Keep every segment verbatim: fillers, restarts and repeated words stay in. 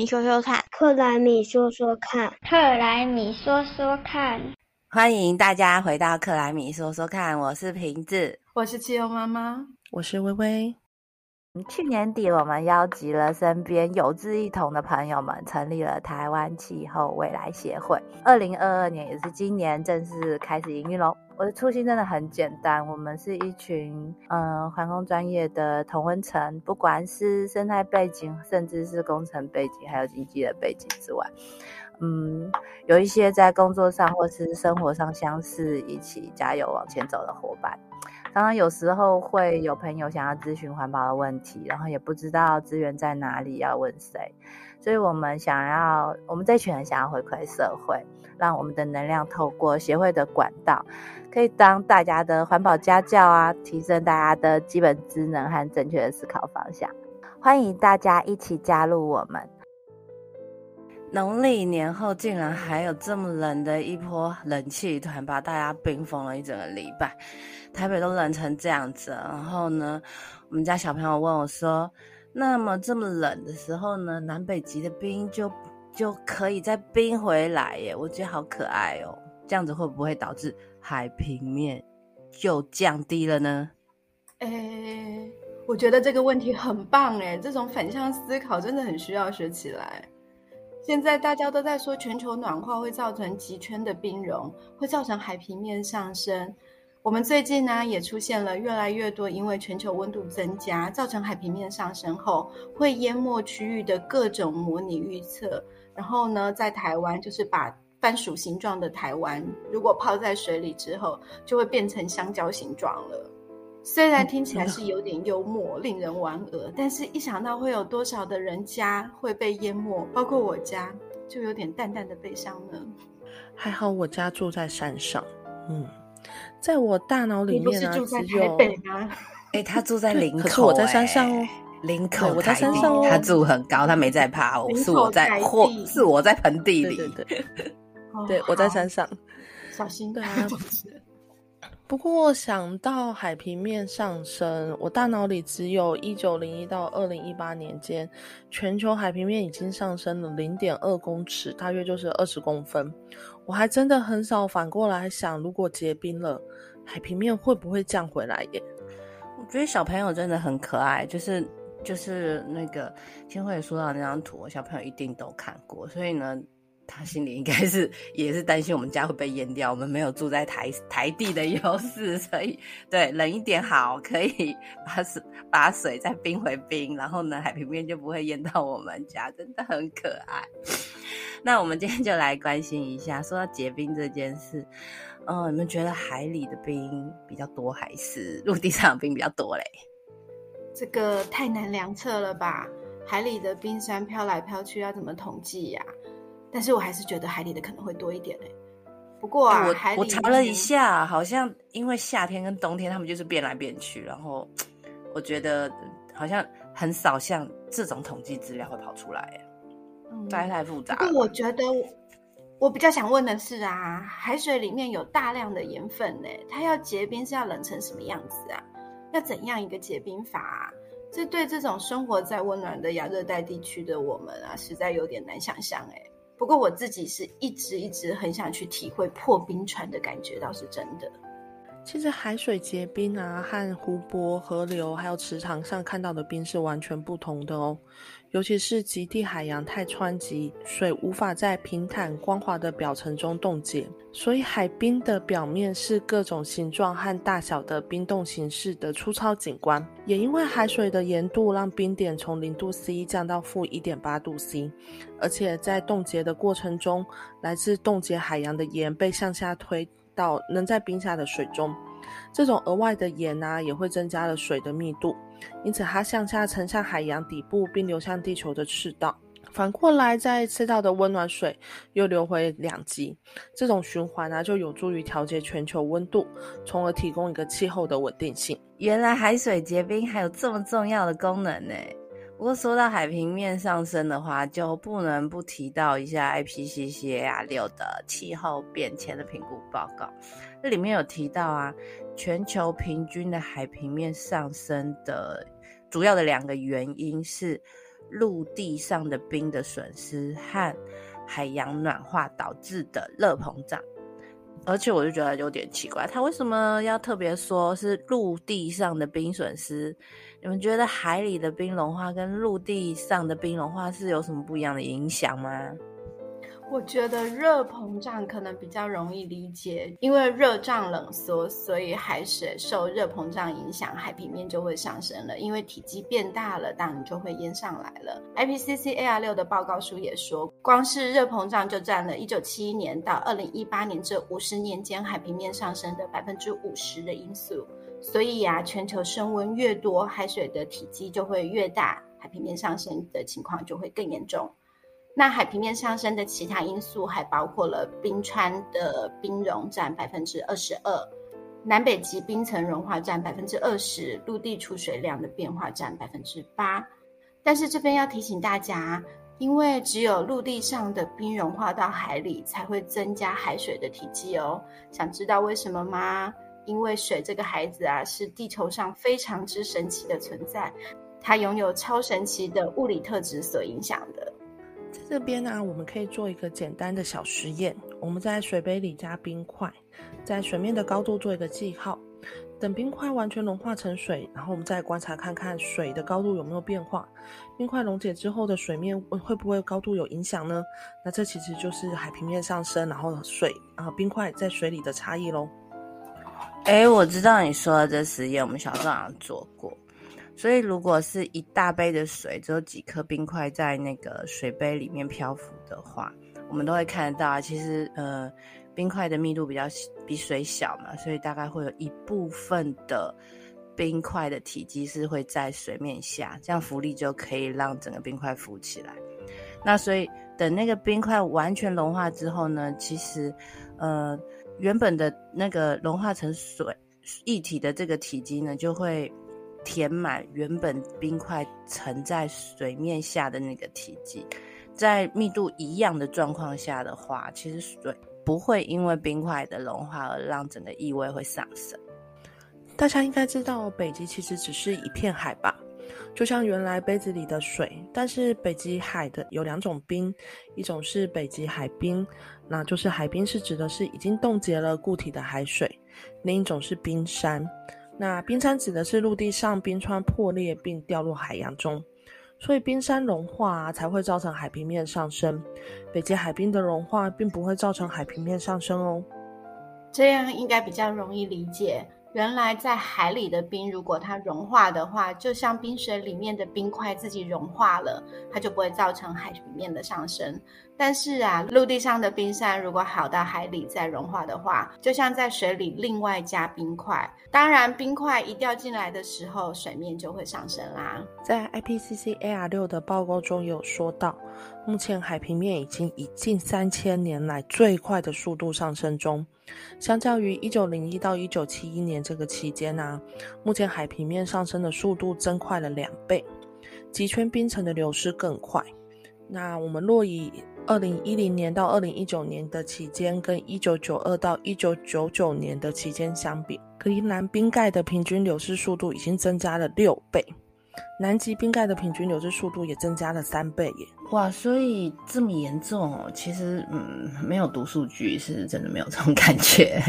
你说说看，克莱米说说看，克莱米说说看。欢迎大家回到克莱米说说看，我是瓶子，我是汽油妈妈，我是薇薇。去年底我们邀集了身边有志一同的朋友们，成立了台湾气候未来协会，二零二二年也是今年正式开始营运咯。我的初心真的很简单，我们是一群嗯环工专业的同温层，不管是生态背景，甚至是工程背景，还有经济的背景之外，嗯，有一些在工作上或是生活上相似，一起加油往前走的伙伴。当然有时候会有朋友想要咨询环保的问题，然后也不知道资源在哪里，要问谁，所以我们想要我们这群人想要回馈社会，让我们的能量透过协会的管道，可以当大家的环保家教啊，提升大家的基本知能和正确的思考方向。欢迎大家一起加入我们。农历年后竟然还有这么冷的一波冷气团，把大家冰封了一整个礼拜，台北都冷成这样子。然后呢，我们家小朋友问我说，那么这么冷的时候呢，南北极的冰就就可以再冰回来耶，我觉得好可爱哦。这样子会不会导致海平面就降低了呢？诶，我觉得这个问题很棒耶，这种反向思考真的很需要学起来。现在大家都在说全球暖化会造成极圈的冰融，会造成海平面上升。我们最近呢，也出现了越来越多因为全球温度增加造成海平面上升后会淹没区域的各种模拟预测。然后呢，在台湾就是把番薯形状的台湾，如果泡在水里之后就会变成香蕉形状了。虽然听起来是有点幽默，令人莞尔，但是一想到会有多少的人家会被淹没，包括我家，就有点淡淡的悲伤呢。还好我家住在山上，嗯，在我大脑里面啊，你不是住在台北吗？欸，他住在林口，欸，可是我在山上哦，林口我在山上哦，他住很高，他没在爬哦，是我在或是我在盆地里，对对对，哦，对，我在山上，小心对啊。不过想到海平面上升，我大脑里只有一九零一到二零一八年间，全球海平面已经上升了 零点二公尺，大约就是二十公分。我还真的很少反过来想，如果结冰了，海平面会不会降回来耶？我觉得小朋友真的很可爱，就是就是那个千惠说到那张图，小朋友一定都看过，所以呢他心里应该是也是担心我们家会被淹掉，我们没有住在台台地的优势，所以对冷一点好，可以把水把水再冰回冰，然后呢海平面就不会淹到我们家，真的很可爱。那我们今天就来关心一下，说到结冰这件事，嗯、呃，你们觉得海里的冰比较多还是陆地上的冰比较多嘞？这个太难量测了吧？海里的冰山飘来飘去，要怎么统计呀、啊？但是我还是觉得海里的可能会多一点、欸、不过啊，我海里我查了一下，好像因为夏天跟冬天他们就是变来变去，然后我觉得好像很少像这种统计资料会跑出来、欸嗯、大概太复杂了。不过我觉得我比较想问的是啊，海水里面有大量的盐分、欸、它要结冰是要冷成什么样子啊？要怎样一个结冰法啊？这对这种生活在温暖的亚热带地区的我们啊，实在有点难想象耶、欸不过我自己是一直一直很想去体会破冰船的感觉，倒是真的。其实海水结冰啊，和湖泊、河流还有池塘上看到的冰是完全不同的哦。尤其是极地海洋太湍急，水无法在平坦光滑的表层中冻结，所以海冰的表面是各种形状和大小的冰冻形式的粗糙景观。也因为海水的盐度让冰点从零度C 降到负 一点八度C， 而且在冻结的过程中，来自冻结海洋的盐被向下推到能在冰下的水中，这种额外的盐啊，也会增加了水的密度，因此它向下沉向海洋底部，并流向地球的赤道。反过来，在赤道的温暖水又流回两极，这种循环啊，就有助于调节全球温度，从而提供一个气候的稳定性。原来海水结冰还有这么重要的功能呢。不过说到海平面上升的话，就不能不提到一下 I P C C A R 六 的气候变迁的评估报告。这里面有提到啊，全球平均的海平面上升的主要的两个原因是陆地上的冰的损失和海洋暖化导致的热膨胀。而且我就觉得有点奇怪，他为什么要特别说是陆地上的冰损失？你们觉得海里的冰融化跟陆地上的冰融化是有什么不一样的影响吗？我觉得热膨胀可能比较容易理解，因为热胀冷缩，所以海水受热膨胀影响，海平面就会上升了，因为体积变大了，当然就会淹上来了。 I P C C A R 六 的报告书也说，光是热膨胀就占了一九七一年到二零一八年这五十年间海平面上升的 百分之五十 的因素。所以啊，全球升温越多，海水的体积就会越大，海平面上升的情况就会更严重。那海平面上升的其他因素还包括了冰川的冰融占 百分之二十二， 南北极冰层融化占 百分之二十， 陆地出水量的变化占 百分之八。 但是这边要提醒大家，因为只有陆地上的冰融化到海里才会增加海水的体积哦。想知道为什么吗？因为水这个孩子啊，是地球上非常之神奇的存在，它拥有超神奇的物理特质所影响的。在这边呢、啊，我们可以做一个简单的小实验。我们在水杯里加冰块，在水面的高度做一个记号，等冰块完全融化成水，然后我们再观察看看水的高度有没有变化，冰块溶解之后的水面会不会高度有影响呢？那这其实就是海平面上升，然后水啊冰块在水里的差异咯。诶，我知道你说的这实验，我们小时候好像做过。所以如果是一大杯的水，只有几颗冰块在那个水杯里面漂浮的话，我们都会看得到啊。其实呃，冰块的密度比较比水小嘛，所以大概会有一部分的冰块的体积是会在水面下，这样浮力就可以让整个冰块浮起来。那所以等那个冰块完全融化之后呢，其实呃原本的那个融化成水液体的这个体积呢，就会填满原本冰块沉在水面下的那个体积。在密度一样的状况下的话，其实水不会因为冰块的融化而让整个异味会上升。大家应该知道，北极其实只是一片海吧，就像原来杯子里的水。但是北极海的有两种冰，一种是北极海冰，那就是海冰是指的是已经冻结了固体的海水；另一种是冰山，那冰山指的是陆地上冰川破裂并掉入海洋中，所以冰山融化、啊、才会造成海平面上升。北极海冰的融化并不会造成海平面上升哦。这样应该比较容易理解。原来在海里的冰，如果它融化的话，就像冰水里面的冰块自己融化了，它就不会造成海平面的上升。但是啊，陆地上的冰山如果跑到海里再融化的话，就像在水里另外加冰块。当然冰块一掉进来的时候，水面就会上升啦。在 I P C C A R 六 的报告中也有说到，目前海平面已经以近三千年来最快的速度上升中。相较于一九零一到一九七一年这个期间啊，目前海平面上升的速度增快了两倍，极圈冰层的流失更快。那我们若以二零一零年到二零一九年的期间跟一九九二到一九九九年的期间相比，格陵兰冰盖的平均流失速度已经增加了六倍，南极冰盖的平均流失速度也增加了三倍耶！哇，所以这么严重哦。其实，嗯，没有读数据是真的没有这种感觉。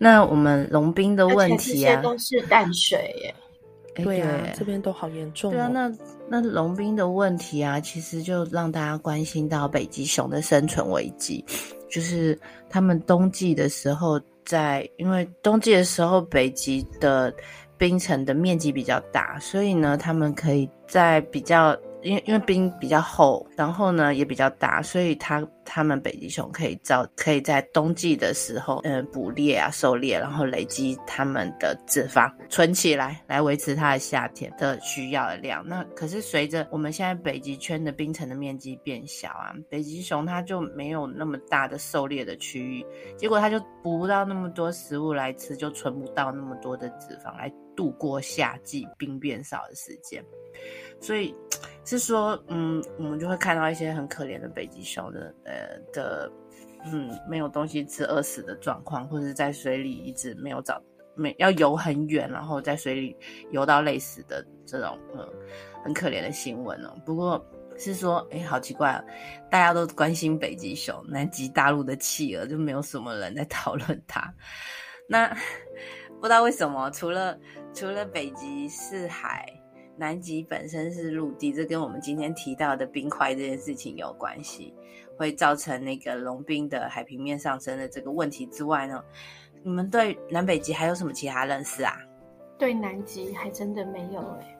那我们融冰的问题啊，而且这些都是淡水耶。欸、对啊，对这边都好严重、哦。对啊，那那融冰的问题啊，其实就让大家关心到北极熊的生存危机，就是他们冬季的时候在，因为冬季的时候北极的冰层的面积比较大，所以呢他们可以在比较因为, 因为冰比较厚，然后呢也比较大，所以它它们北极熊可以造可以在冬季的时候呃捕猎啊狩猎，然后累积它们的脂肪存起来，来维持它的夏天的需要的量。那可是随着我们现在北极圈的冰层的面积变小啊，北极熊它就没有那么大的狩猎的区域，结果它就捕不到那么多食物来吃，就存不到那么多的脂肪来度过夏季冰变少的时间。所以是说，嗯，我们就会看到一些很可怜的北极熊的，呃的，嗯，没有东西吃饿死的状况，或者在水里一直没有找没要游很远，然后在水里游到累死的这种呃很可怜的新闻哦。不过是说，哎，好奇怪啊，大家都关心北极熊，南极大陆的企鹅就没有什么人在讨论它。那不知道为什么，除了除了北极是海，南极本身是陆地，这跟我们今天提到的冰块这件事情有关系，会造成那个融冰的海平面上升的这个问题之外呢，你们对南北极还有什么其他认识啊？对南极还真的没有欸，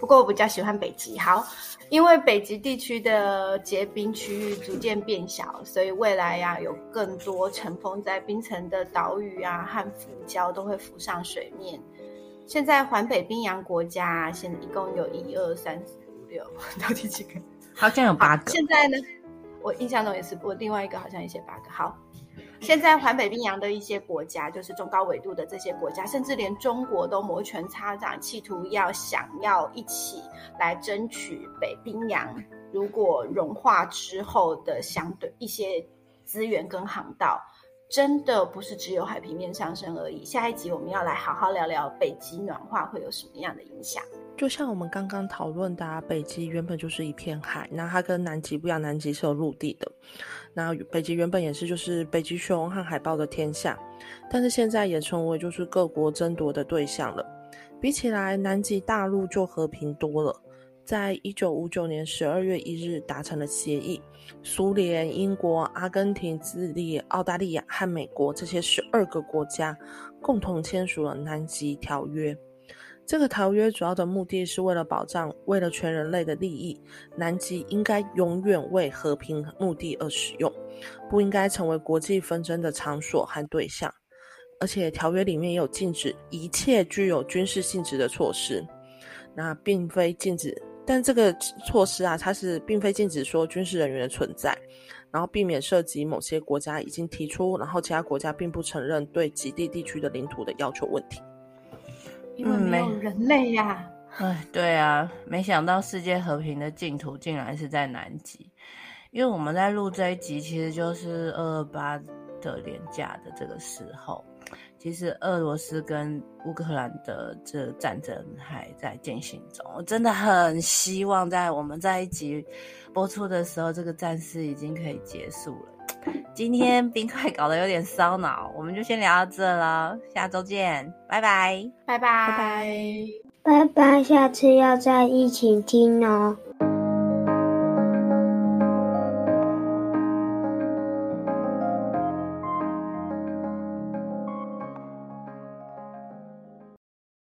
不过我比较喜欢北极。好，因为北极地区的结冰区域逐渐变小，所以未来啊有更多尘封在冰层的岛屿啊和浮礁都会浮上水面。现在环北冰洋国家、啊、现在一共有一二三四五六，到底几个？好像有八个。现在呢，我印象中也是，我另外一个好像也写八个。好，现在环北冰洋的一些国家，就是中高纬度的这些国家，甚至连中国都摩拳擦掌，企图要想要一起来争取北冰洋如果融化之后的相对一些资源跟航道。真的不是只有海平面上升而已，下一集我们要来好好聊聊北极暖化会有什么样的影响。就像我们刚刚讨论的、啊、北极原本就是一片海，那它跟南极不一样，南极是有陆地的，那北极原本也是就是北极熊和海豹的天下，但是现在也成为就是各国争夺的对象了。比起来南极大陆就和平多了，在一九五九年十二月一日达成了协议，苏联、英国、阿根廷、智利、澳大利亚和美国这些十二个国家共同签署了南极条约。这个条约主要的目的是为了保障为了全人类的利益，南极应该永远为和平目的而使用，不应该成为国际纷争的场所和对象。而且条约里面也有禁止一切具有军事性质的措施，那并非禁止但这个措施啊，它是并非禁止说军事人员的存在，然后避免涉及某些国家已经提出，然后其他国家并不承认对极地地区的领土的要求问题。因为没有人类呀、啊嗯！哎，对啊，没想到世界和平的净土竟然是在南极。因为我们在录这一集，其实就是二二八的连假的这个时候。其实俄罗斯跟乌克兰的这战争还在进行中，我真的很希望在我们这一集播出的时候，这个战事已经可以结束了。今天冰块搞得有点烧脑，我们就先聊到这了，下周见，拜拜，拜拜，拜拜，下次要再一起听哦。